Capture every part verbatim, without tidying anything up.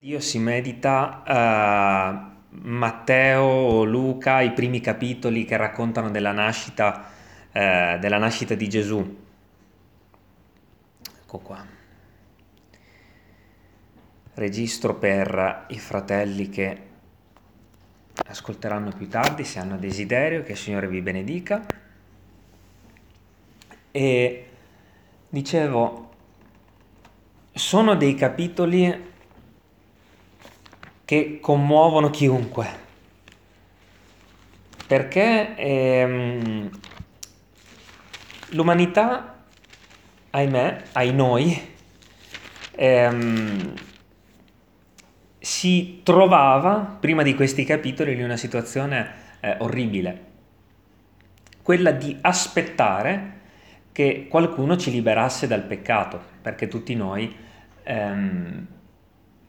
Dio si medita uh, Matteo, Luca, i primi capitoli che raccontano della nascita, uh, della nascita di Gesù. Ecco qua. Registro per i fratelli che ascolteranno più tardi, se hanno desiderio, che il Signore vi benedica. E dicevo, sono dei capitoli che commuovono chiunque, perché ehm, l'umanità, ahimè, ai noi, ehm, si trovava, prima di questi capitoli, in una situazione eh, orribile, quella di aspettare che qualcuno ci liberasse dal peccato, perché tutti noi ehm,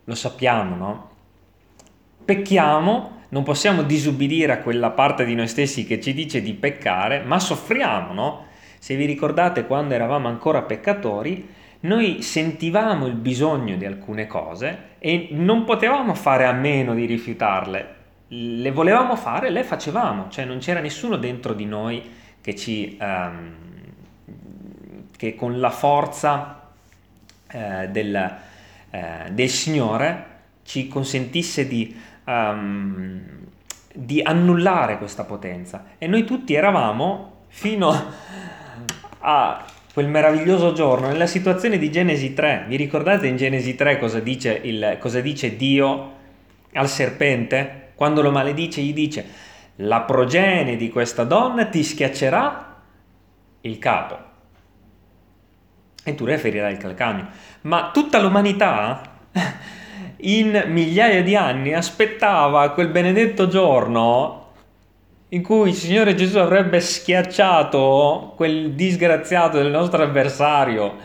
lo sappiamo, no? Pecchiamo, non possiamo disubbidire a quella parte di noi stessi che ci dice di peccare, ma soffriamo, no? Se vi ricordate, quando eravamo ancora peccatori, noi sentivamo il bisogno di alcune cose e non potevamo fare a meno di rifiutarle. Le volevamo fare, le facevamo, cioè non c'era nessuno dentro di noi che ci ehm, che con la forza eh, del, eh, del Signore ci consentisse di Um, di annullare questa potenza, e noi tutti eravamo, fino a quel meraviglioso giorno, nella situazione di Genesi tre. Vi ricordate in Genesi tre cosa dice, il, cosa dice Dio al serpente? Quando lo maledice, gli dice: la progenie di questa donna ti schiaccerà il capo e tu le ferirai il calcagno. Ma tutta l'umanità in migliaia di anni aspettava quel benedetto giorno in cui il Signore Gesù avrebbe schiacciato quel disgraziato del nostro avversario.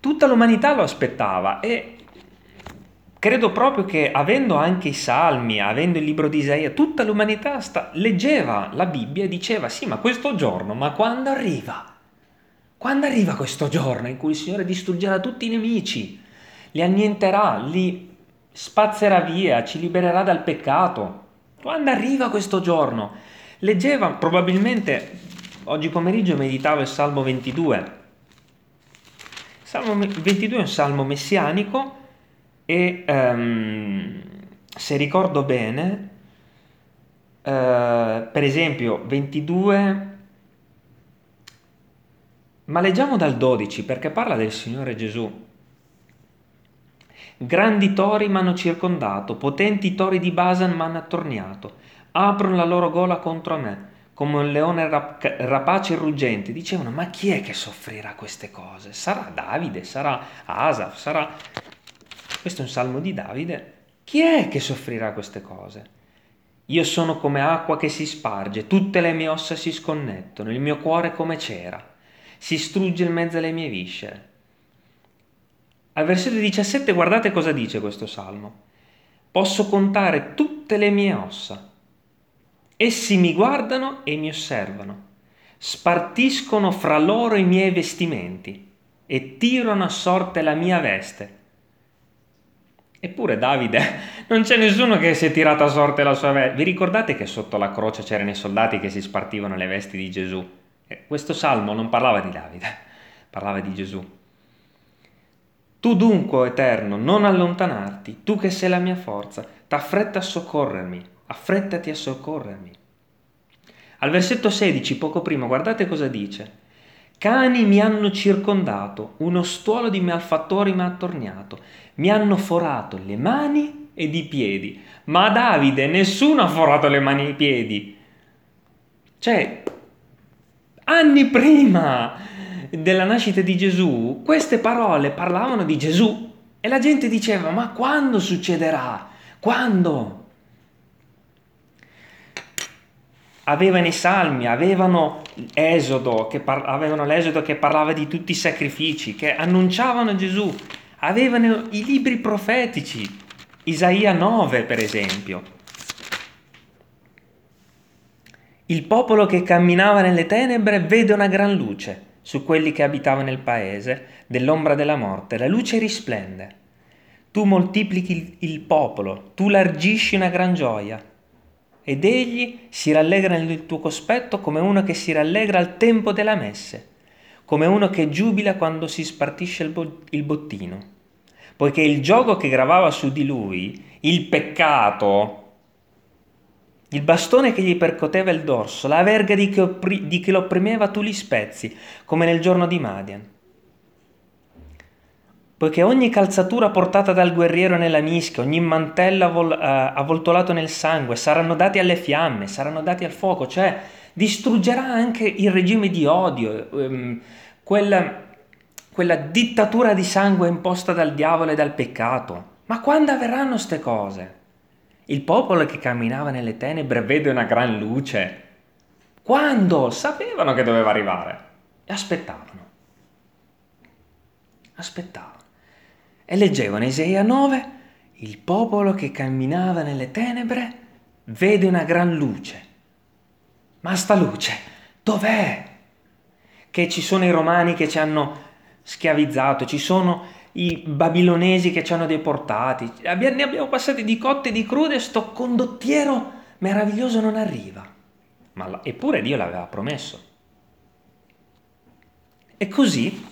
Tutta l'umanità lo aspettava, e credo proprio che, avendo anche i Salmi, avendo il libro di Isaia, tutta l'umanità sta, leggeva la Bibbia e diceva: sì, ma questo giorno, ma quando arriva? Quando arriva questo giorno in cui il Signore distruggerà tutti i nemici, li annienterà, li spazzerà via, ci libererà dal peccato? Quando arriva questo giorno? Leggeva, probabilmente oggi pomeriggio meditavo il Salmo ventidue. Salmo ventidue è un salmo messianico e um, se ricordo bene, uh, per esempio ventidue, ma leggiamo dal dodici, perché parla del Signore Gesù. Grandi tori m'hanno circondato, potenti tori di Basan m'hanno attorniato, aprono la loro gola contro me, come un leone rap- rapace e ruggente. Dicevano: ma chi è che soffrirà queste cose? Sarà Davide, sarà Asaf, sarà... Questo è un salmo di Davide. Chi è che soffrirà queste cose? Io sono come acqua che si sparge, tutte le mie ossa si sconnettono, il mio cuore come cera, si strugge in mezzo alle mie viscere. Al versetto diciassette guardate cosa dice questo salmo: posso contare tutte le mie ossa, essi mi guardano e mi osservano, spartiscono fra loro i miei vestimenti e tirano a sorte la mia veste. Eppure Davide, non c'è nessuno che si è tirato a sorte la sua veste. Vi ricordate che sotto la croce c'erano i soldati che si spartivano le vesti di Gesù? Questo salmo non parlava di Davide, parlava di Gesù. Tu dunque, Eterno, non allontanarti, tu che sei la mia forza, t'affretta a soccorrermi, affrettati a soccorrermi. Al versetto sedici, poco prima, guardate cosa dice: cani mi hanno circondato, uno stuolo di malfattori mi ha attorniato, mi hanno forato le mani ed i piedi. Ma a Davide nessuno ha forato le mani e i piedi. Cioè, anni prima della nascita di Gesù, queste parole parlavano di Gesù, e la gente diceva: ma quando succederà? Quando? Avevano i Salmi, avevano Esodo, che par- avevano l'Esodo che parlava di tutti i sacrifici, che annunciavano Gesù, avevano i libri profetici, Isaia nove per esempio. Il popolo che camminava nelle tenebre vede una gran luce. Su quelli che abitavano nel paese dell'ombra della morte la luce risplende. tu moltiplichi il popolo, tu largisci una gran gioia. Ed egli si rallegra nel tuo cospetto come uno che si rallegra al tempo della messe, come uno che giubila quando si spartisce il, bo- il bottino, poiché il giogo che gravava su di lui, il peccato, il bastone che gli percoteva il dorso, la verga di chi, oppri- di chi lo opprimeva tu li spezzi, come nel giorno di Madian. Poiché ogni calzatura portata dal guerriero nella mischia, ogni mantello avvol- uh, avvoltolato nel sangue, saranno dati alle fiamme, saranno dati al fuoco, cioè distruggerà anche il regime di odio, um, quella, quella dittatura di sangue imposta dal diavolo e dal peccato. Ma quando avverranno ste cose? Il popolo che camminava nelle tenebre vede una gran luce. Quando? Sapevano che doveva arrivare e aspettavano. Aspettavano. E leggevo in Isaia nove, il popolo che camminava nelle tenebre vede una gran luce. Ma sta luce, dov'è? Che ci sono i romani che ci hanno schiavizzato, ci sono i babilonesi che ci hanno deportati, ne abbiamo passati di cotte e di crude, sto condottiero meraviglioso non arriva. Ma eppure Dio l'aveva promesso. E così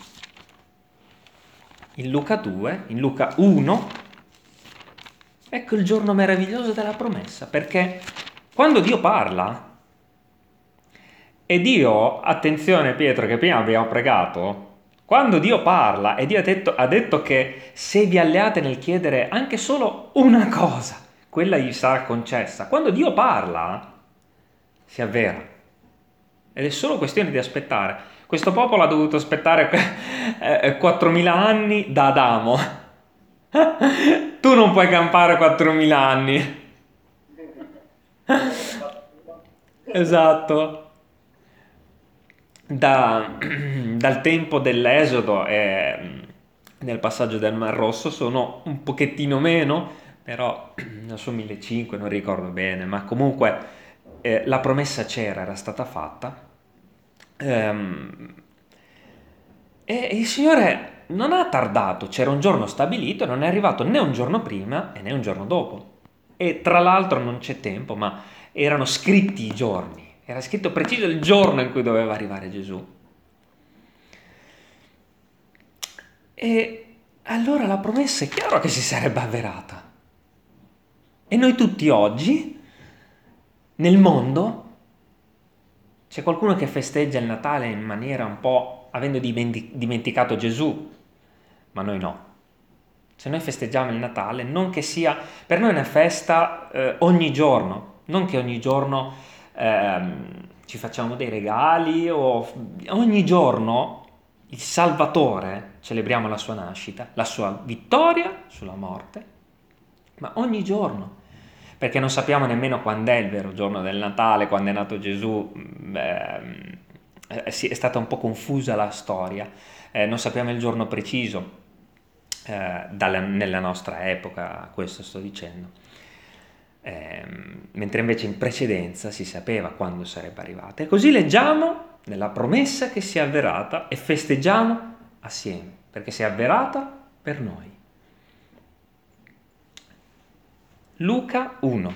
in Luca due, in Luca uno, ecco il giorno meraviglioso della promessa, perché quando Dio parla, e Dio, attenzione Pietro che prima abbiamo pregato, quando Dio parla e Dio ha detto, ha detto che se vi alleate nel chiedere anche solo una cosa, quella gli sarà concessa. Quando Dio parla, si avvera. Ed è solo questione di aspettare. Questo popolo ha dovuto aspettare quattromila anni da Adamo. Tu non puoi campare quattromila anni. Esatto. Da, dal tempo dell'Esodo e nel passaggio del Mar Rosso sono un pochettino meno, però non sono millecinquecento, non ricordo bene, ma comunque eh, la promessa c'era, era stata fatta. Um, e il Signore non ha tardato, c'era un giorno stabilito, non è arrivato né un giorno prima e né un giorno dopo, e tra l'altro non c'è tempo, ma erano scritti i giorni, era scritto preciso il giorno in cui doveva arrivare Gesù. E allora la promessa è chiaro che si sarebbe avverata, e noi tutti oggi nel mondo c'è qualcuno che festeggia il Natale in maniera un po' avendo dimenticato Gesù, ma noi no. Se noi festeggiamo il Natale, non che sia per noi una festa eh, ogni giorno, non che ogni giorno eh, ci facciamo dei regali, o ogni giorno il Salvatore, celebriamo la sua nascita, la sua vittoria sulla morte, ma ogni giorno. Perché non sappiamo nemmeno quando è il vero giorno del Natale, quando è nato Gesù, eh, è stata un po' confusa la storia, eh, non sappiamo il giorno preciso eh, dalla, nella nostra epoca, questo sto dicendo, eh, mentre invece in precedenza si sapeva quando sarebbe arrivata. E così leggiamo della promessa che si è avverata e festeggiamo assieme, perché si è avverata per noi. Luca uno.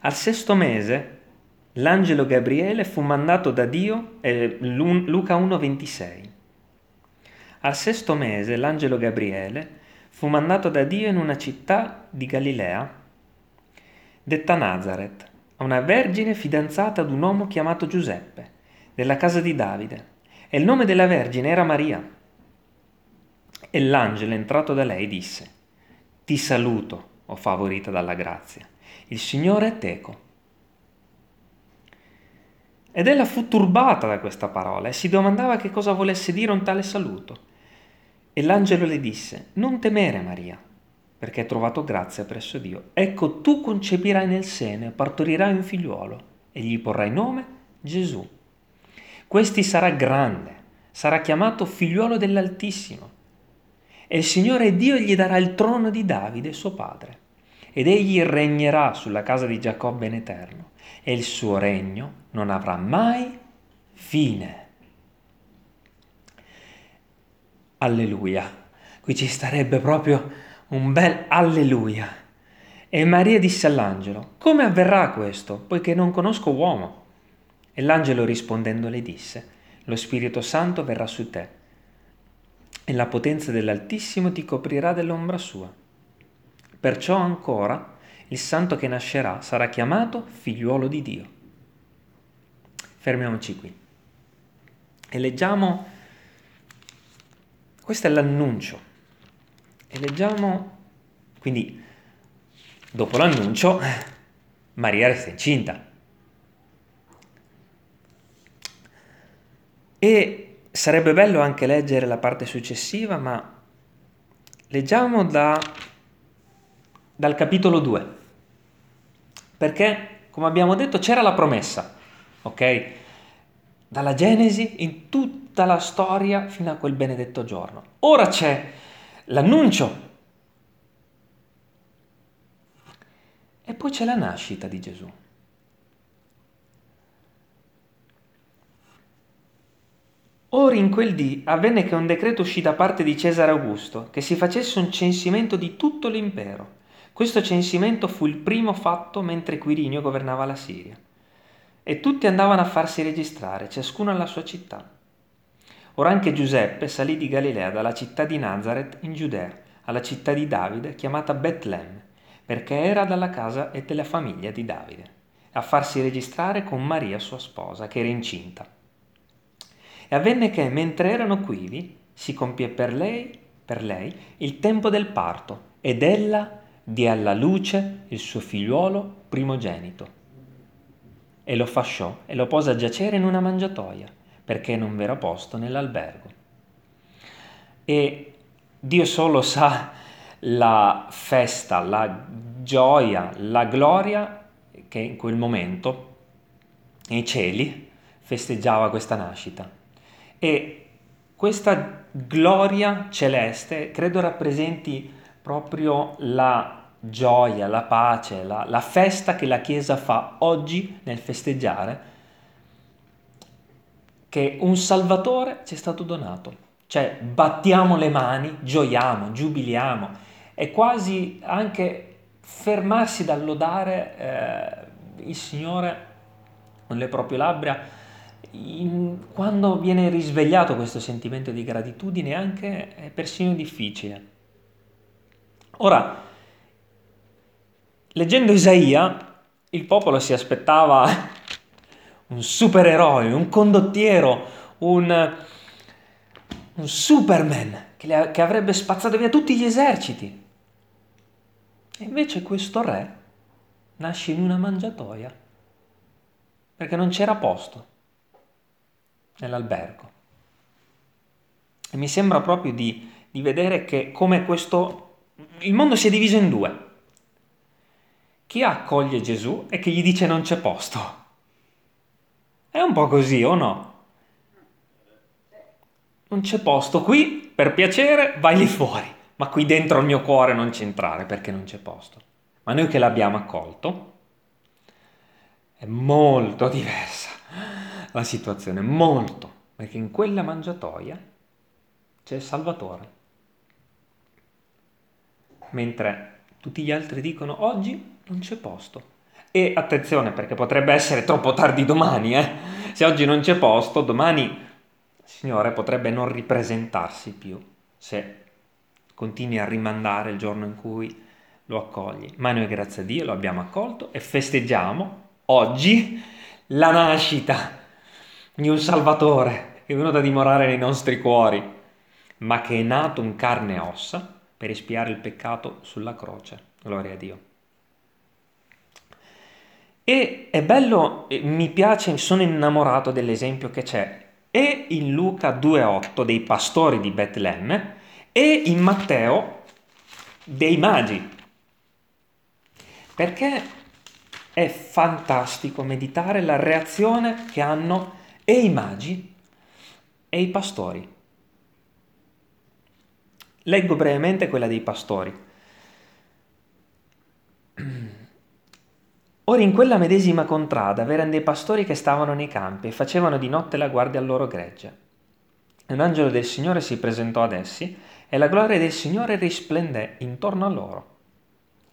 Al sesto mese l'angelo Gabriele fu mandato da Dio, eh, Luca uno ventisei. Al sesto mese l'angelo Gabriele fu mandato da Dio in una città di Galilea, detta Nazareth, a una vergine fidanzata ad un uomo chiamato Giuseppe, della casa di Davide, e il nome della vergine era Maria. E l'angelo entrato da lei disse: ti saluto, o favorita dalla grazia, il Signore è teco. Ed ella fu turbata da questa parola e si domandava che cosa volesse dire un tale saluto. E l'angelo le disse: non temere, Maria, perché hai trovato grazia presso Dio. Ecco, tu concepirai nel seno e partorirai un figliuolo, e gli porrai nome Gesù. Questi sarà grande, sarà chiamato figliuolo dell'Altissimo. E il Signore Dio gli darà il trono di Davide, suo padre, ed egli regnerà sulla casa di Giacobbe in eterno, e il suo regno non avrà mai fine. Alleluia! Qui ci starebbe proprio un bel alleluia. E Maria disse all'angelo: come avverrà questo, poiché non conosco uomo? E l'angelo rispondendo le disse: lo Spirito Santo verrà su te e la potenza dell'Altissimo ti coprirà dell'ombra sua. Perciò ancora il santo che nascerà sarà chiamato Figliuolo di Dio. Fermiamoci qui e leggiamo, questo è l'annuncio, e leggiamo, quindi dopo l'annuncio Maria resta incinta e sarebbe bello anche leggere la parte successiva, ma leggiamo da, dal capitolo due, perché come abbiamo detto c'era la promessa, ok? Dalla Genesi in tutta la storia fino a quel benedetto giorno. Ora c'è l'annuncio e poi c'è la nascita di Gesù. Ora in quel dì avvenne che un decreto uscì da parte di Cesare Augusto che si facesse un censimento di tutto l'impero. Questo censimento fu il primo fatto mentre Quirinio governava la Siria. E tutti andavano a farsi registrare, ciascuno alla sua città. Ora anche Giuseppe salì di Galilea dalla città di Nazareth in Giudea, alla città di Davide, chiamata Betlemme, perché era dalla casa e della famiglia di Davide, a farsi registrare con Maria sua sposa, che era incinta. E avvenne che, mentre erano quivi, si compie per lei, per lei il tempo del parto, ed ella diè alla luce il suo figliuolo primogenito. E lo fasciò e lo pose a giacere in una mangiatoia, perché non v'era posto nell'albergo. E Dio solo sa la festa, la gioia, la gloria che in quel momento nei cieli festeggiava questa nascita. E questa gloria celeste credo rappresenti proprio la gioia, la pace, la, la festa che la Chiesa fa oggi nel festeggiare che un Salvatore ci è stato donato. Cioè battiamo le mani, gioiamo, giubiliamo, è quasi anche fermarsi dal lodare eh, il Signore con le proprie labbra in, quando viene risvegliato questo sentimento di gratitudine anche è persino difficile. Ora, leggendo Isaia, il popolo si aspettava un supereroe, un condottiero, un, un Superman che, le, che avrebbe spazzato via tutti gli eserciti. E invece questo re nasce in una mangiatoia perché non c'era posto nell'albergo. E mi sembra proprio di, di vedere che come questo... il mondo si è diviso in due. Chi accoglie Gesù e chi gli dice non c'è posto. È un po' così, o no? Non c'è posto qui, per piacere, vai lì fuori. Ma qui dentro il mio cuore non c'entrare perché non c'è posto. Ma noi che l'abbiamo accolto, è molto diversa la situazione, molto. Perché in quella mangiatoia c'è il Salvatore. Mentre tutti gli altri dicono oggi... non c'è posto. E attenzione, perché potrebbe essere troppo tardi domani, eh? Se oggi non c'è posto, domani il Signore potrebbe non ripresentarsi più, se continui a rimandare il giorno in cui lo accogli. Ma noi, grazie a Dio, lo abbiamo accolto e festeggiamo oggi la nascita di un Salvatore che è venuto a dimorare nei nostri cuori, ma che è nato in carne e ossa per espiare il peccato sulla croce. Gloria a Dio. E è bello, mi piace, sono innamorato dell'esempio che c'è e in Luca due otto dei pastori di Betlemme e in Matteo dei magi, perché è fantastico meditare la reazione che hanno e i magi e i pastori. Leggo brevemente quella dei pastori. Ora in quella medesima contrada v'erano dei pastori che stavano nei campi e facevano di notte la guardia al loro gregge. E un angelo del Signore si presentò ad essi e la gloria del Signore risplendé intorno a loro,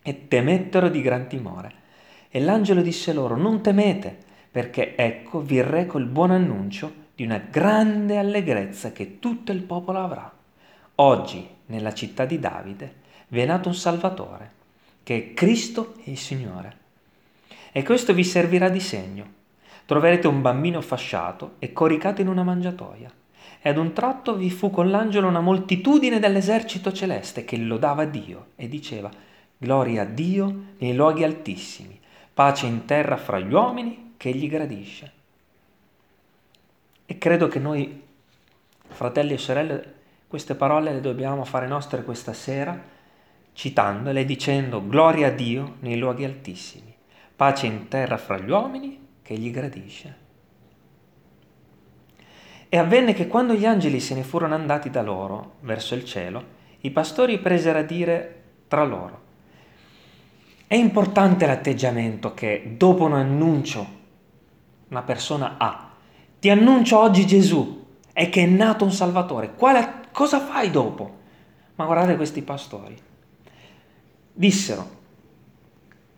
e temettero di gran timore. E l'angelo disse loro: non temete, perché ecco vi reco il buon annuncio di una grande allegrezza che tutto il popolo avrà. Oggi nella città di Davide vi è nato un Salvatore, che è Cristo il Signore. E questo vi servirà di segno. Troverete un bambino fasciato e coricato in una mangiatoia. E ad un tratto vi fu con l'angelo una moltitudine dell'esercito celeste che lodava Dio e diceva: gloria a Dio nei luoghi altissimi, pace in terra fra gli uomini che egli gradisce. E credo che noi, fratelli e sorelle, queste parole le dobbiamo fare nostre questa sera, citandole e dicendo: gloria a Dio nei luoghi altissimi, pace in terra fra gli uomini che egli gradisce. E avvenne che quando gli angeli se ne furono andati da loro verso il cielo, i pastori presero a dire tra loro: è importante l'atteggiamento che dopo un annuncio una persona ha. Ti annuncio oggi Gesù, è che è nato un Salvatore. Quale, cosa fai dopo? Ma guardate questi pastori. Dissero: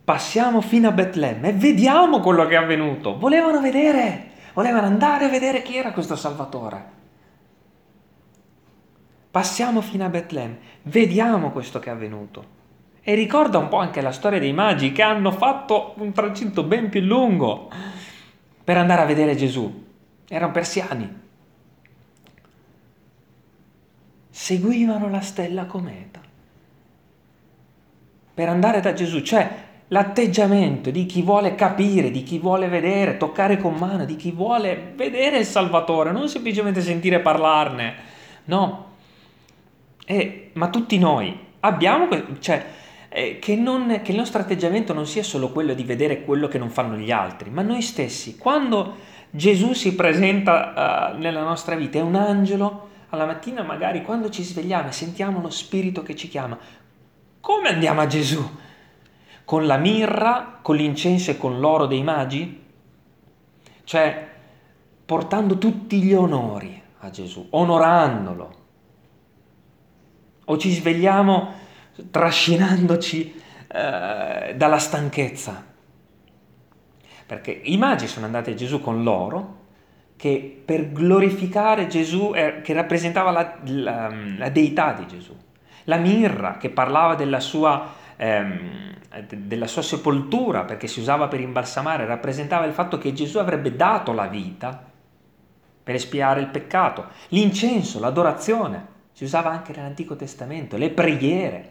passiamo fino a Betlemme e vediamo quello che è avvenuto. Volevano vedere, volevano andare a vedere chi era questo Salvatore. Passiamo fino a Betlemme, vediamo questo che è avvenuto. E ricorda un po' anche la storia dei magi che hanno fatto un tragitto ben più lungo per andare a vedere Gesù. Erano persiani. Seguivano la stella cometa per andare da Gesù. Cioè l'atteggiamento di chi vuole capire, di chi vuole vedere, toccare con mano, di chi vuole vedere il Salvatore, non semplicemente sentire parlarne. No. E, ma tutti noi abbiamo... Cioè, Che, non, che il nostro atteggiamento non sia solo quello di vedere quello che non fanno gli altri, ma noi stessi. Quando Gesù si presenta uh, nella nostra vita, è un angelo, alla mattina magari quando ci svegliamo e sentiamo lo Spirito che ci chiama, come andiamo a Gesù? Con la mirra, con l'incenso e con l'oro dei magi? Cioè, portando tutti gli onori a Gesù, onorandolo. O ci svegliamo trascinandoci eh, dalla stanchezza, perché i magi sono andati a Gesù con l'oro che per glorificare Gesù, eh, che rappresentava la, la, la deità di Gesù, la mirra che parlava della sua, ehm, della sua sepoltura, perché si usava per imbalsamare, rappresentava il fatto che Gesù avrebbe dato la vita per espiare il peccato, l'incenso, l'adorazione, si usava anche nell'Antico Testamento, le preghiere.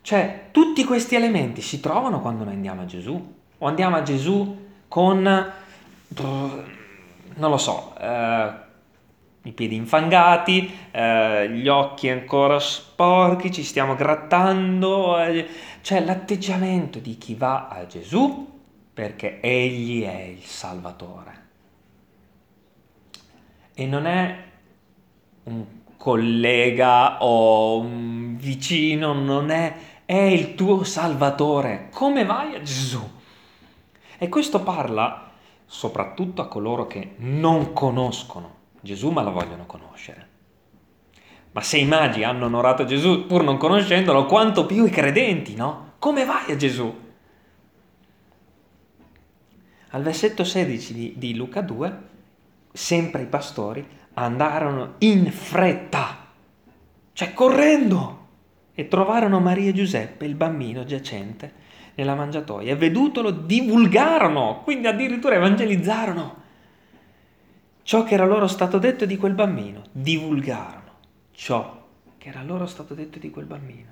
Cioè, tutti questi elementi si trovano quando noi andiamo a Gesù. O andiamo a Gesù con, non lo so, eh, i piedi infangati, eh, gli occhi ancora sporchi, ci stiamo grattando. Eh, cioè, l'atteggiamento di chi va a Gesù perché Egli è il Salvatore. E non è un collega o un vicino, non è, è il tuo Salvatore. Come vai a Gesù? E questo parla soprattutto a coloro che non conoscono Gesù ma la vogliono conoscere. Ma se i magi hanno onorato Gesù pur non conoscendolo, quanto più i credenti, no? Come vai a Gesù? Al versetto sedici di, di Luca due, sempre i pastori andarono in fretta, cioè correndo, e trovarono Maria e Giuseppe, il bambino giacente nella mangiatoia, e vedutolo divulgarono, quindi addirittura evangelizzarono. Ciò che era loro stato detto di quel bambino, divulgarono ciò che era loro stato detto di quel bambino.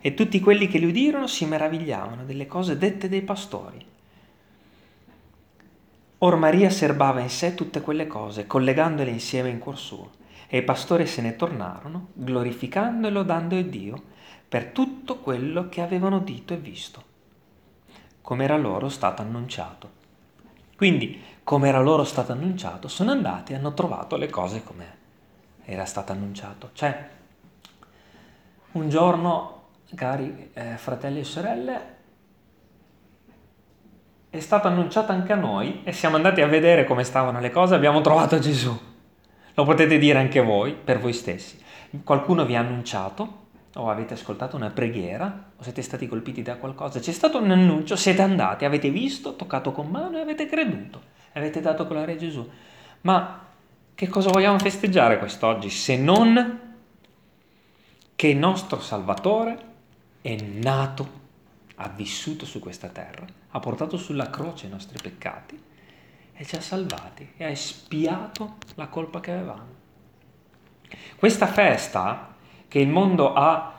E tutti quelli che li udirono si meravigliavano delle cose dette dai pastori. Or Maria serbava in sé tutte quelle cose, collegandole insieme in cuor suo, e i pastori se ne tornarono, glorificando e lodando Dio per tutto quello che avevano udito e visto, come era loro stato annunciato. Quindi, come era loro stato annunciato, sono andati e hanno trovato le cose come era stato annunciato. Cioè, un giorno, cari eh, fratelli e sorelle, è stato annunciato anche a noi e siamo andati a vedere come stavano le cose, abbiamo trovato Gesù. Lo potete dire anche voi, per voi stessi. qualcuno vi ha annunciato, o avete ascoltato una preghiera, o siete stati colpiti da qualcosa, c'è stato un annuncio, siete andati, avete visto, toccato con mano e avete creduto, avete dato gloria a Gesù. Ma che cosa vogliamo festeggiare quest'oggi se non che il nostro Salvatore è nato, ha vissuto su questa terra, ha portato sulla croce i nostri peccati e ci ha salvati e ha espiato la colpa che avevamo. Questa festa che il mondo ha,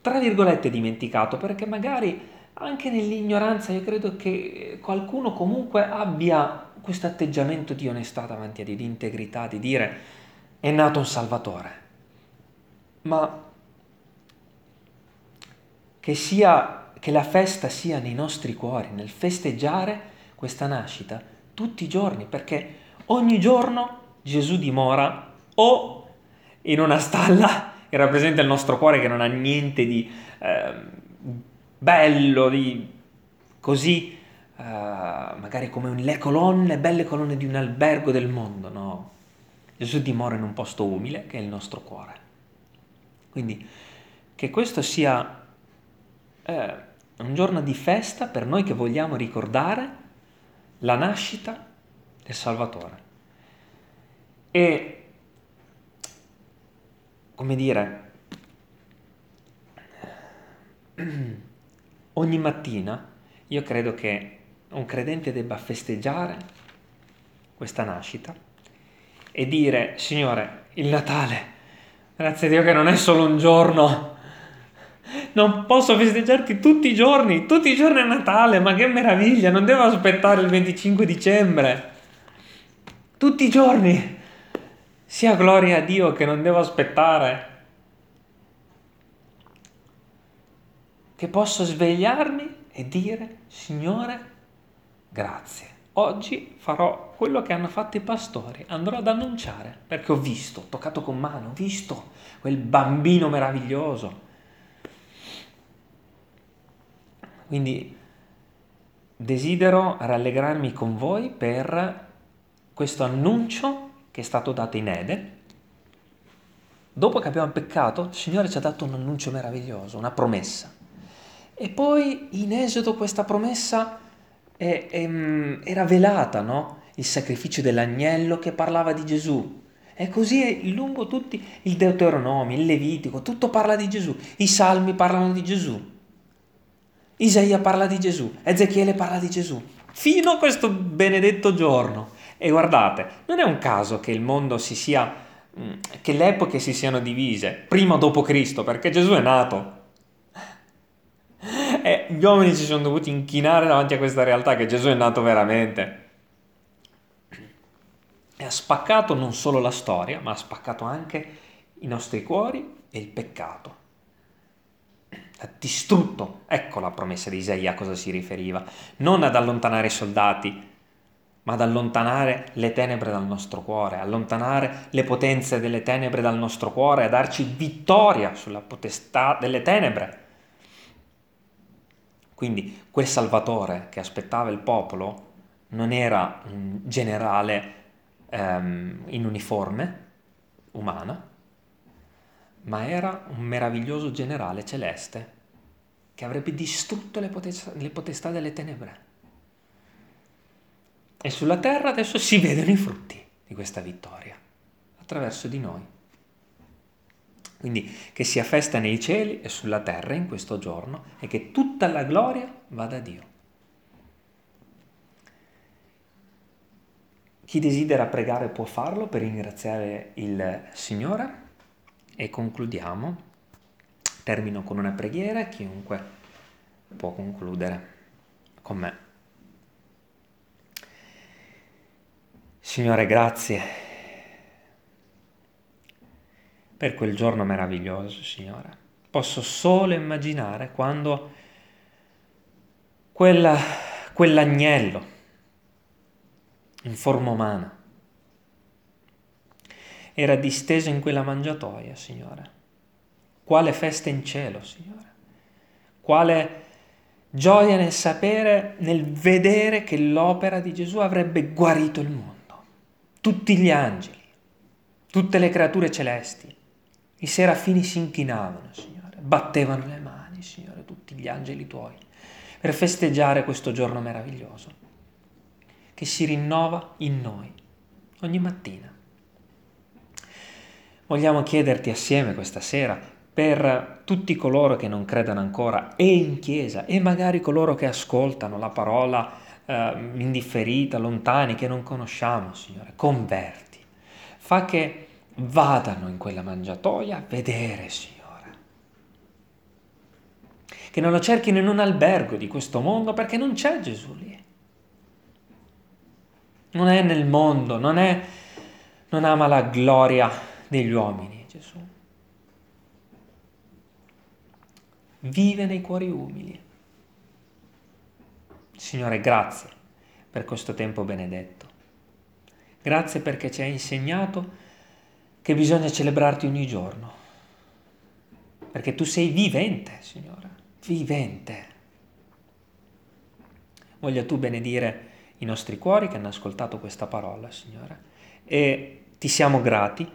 tra virgolette, dimenticato, perché magari anche nell'ignoranza io credo che qualcuno comunque abbia questo atteggiamento di onestà davanti a Dio, di integrità, di dire è nato un Salvatore, ma che sia, che la festa sia nei nostri cuori, nel festeggiare questa nascita tutti i giorni, perché ogni giorno Gesù dimora o in una stalla e rappresenta il nostro cuore che non ha niente di eh, bello, di così, eh, magari come le colonne, belle colonne di un albergo del mondo, no? Gesù dimora in un posto umile che è il nostro cuore. Quindi che questo sia eh, un giorno di festa per noi che vogliamo ricordare la nascita del Salvatore. E come dire, ogni mattina io credo che un credente debba festeggiare questa nascita e dire: Signore, il Natale, grazie a Dio che non è solo un giorno, non posso festeggiarti tutti i giorni, tutti i giorni è Natale, ma che meraviglia, non devo aspettare il venticinque dicembre, tutti i giorni. Sia gloria a Dio che non devo aspettare, che posso svegliarmi e dire: Signore, grazie, oggi farò quello che hanno fatto i pastori, andrò ad annunciare, perché ho visto, ho toccato con mano, ho visto quel bambino meraviglioso. Quindi desidero rallegrarmi con voi per questo annuncio che è stato dato in Eden. Dopo che abbiamo peccato, il Signore ci ha dato un annuncio meraviglioso, una promessa. E poi in Esodo questa promessa è, è, era velata, no? Il sacrificio dell'agnello che parlava di Gesù. E così è lungo tutti, il Deuteronomio, il Levitico, tutto parla di Gesù. I Salmi parlano di Gesù. Isaia parla di Gesù. Ezechiele parla di Gesù. Fino a questo benedetto giorno. E guardate, non è un caso che il mondo si sia, che le epoche si siano divise, prima o dopo Cristo, perché Gesù è nato. E gli uomini si sono dovuti inchinare davanti a questa realtà che Gesù è nato veramente. E ha spaccato non solo la storia, ma ha spaccato anche i nostri cuori e il peccato. Ha distrutto, ecco la promessa di Isaia a cosa si riferiva, non ad allontanare i soldati, ma ad allontanare le tenebre dal nostro cuore, allontanare le potenze delle tenebre dal nostro cuore, a darci vittoria sulla potestà delle tenebre. Quindi quel Salvatore che aspettava il popolo non era un generale ehm, in uniforme umana, ma era un meraviglioso generale celeste che avrebbe distrutto le potestà, le potestà delle tenebre. E sulla terra adesso si vedono i frutti di questa vittoria, attraverso di noi. Quindi che sia festa nei cieli e sulla terra in questo giorno, e che tutta la gloria vada a Dio. Chi desidera pregare può farlo per ringraziare il Signore, e concludiamo, termino con una preghiera, chiunque può concludere con me. Signore, grazie per quel giorno meraviglioso, Signore. Posso solo immaginare quando quella, quell'agnello in forma umana era disteso in quella mangiatoia, Signore. Quale festa in cielo, Signore. Quale gioia nel sapere, nel vedere che l'opera di Gesù avrebbe guarito il mondo. Tutti gli angeli, tutte le creature celesti, I serafini si inchinavano, Signore, battevano le mani, Signore, tutti gli angeli tuoi, per festeggiare questo giorno meraviglioso che si rinnova in noi ogni mattina. Vogliamo chiederti assieme questa sera per tutti coloro che non credono ancora e in chiesa e magari coloro che ascoltano la parola eh, indifferita, lontani, che non conosciamo, Signore, converti. Fa che vadano in quella mangiatoia a vedere, Signore, che non lo cerchino in un albergo di questo mondo, perché non c'è Gesù lì. Non è nel mondo, non è, non ama la gloria degli uomini, Gesù. Vive nei cuori umili. Signore, grazie per questo tempo benedetto. Grazie perché ci hai insegnato che bisogna celebrarti ogni giorno, perché tu sei vivente, Signore, vivente. Voglia tu benedire i nostri cuori che hanno ascoltato questa parola, Signore, e ti siamo grati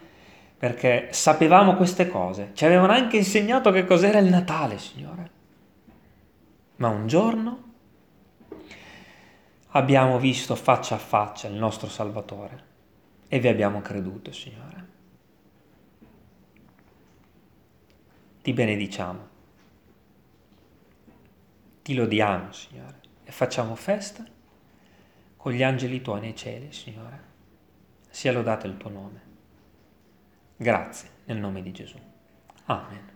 perché sapevamo queste cose, ci avevano anche insegnato che cos'era il Natale, Signore, ma un giorno abbiamo visto faccia a faccia il nostro Salvatore e vi abbiamo creduto, Signore. Ti benediciamo, ti lodiamo, Signore, e facciamo festa con gli angeli tuoi nei cieli, Signore. Sia lodato il tuo nome. Grazie, nel nome di Gesù. Amen.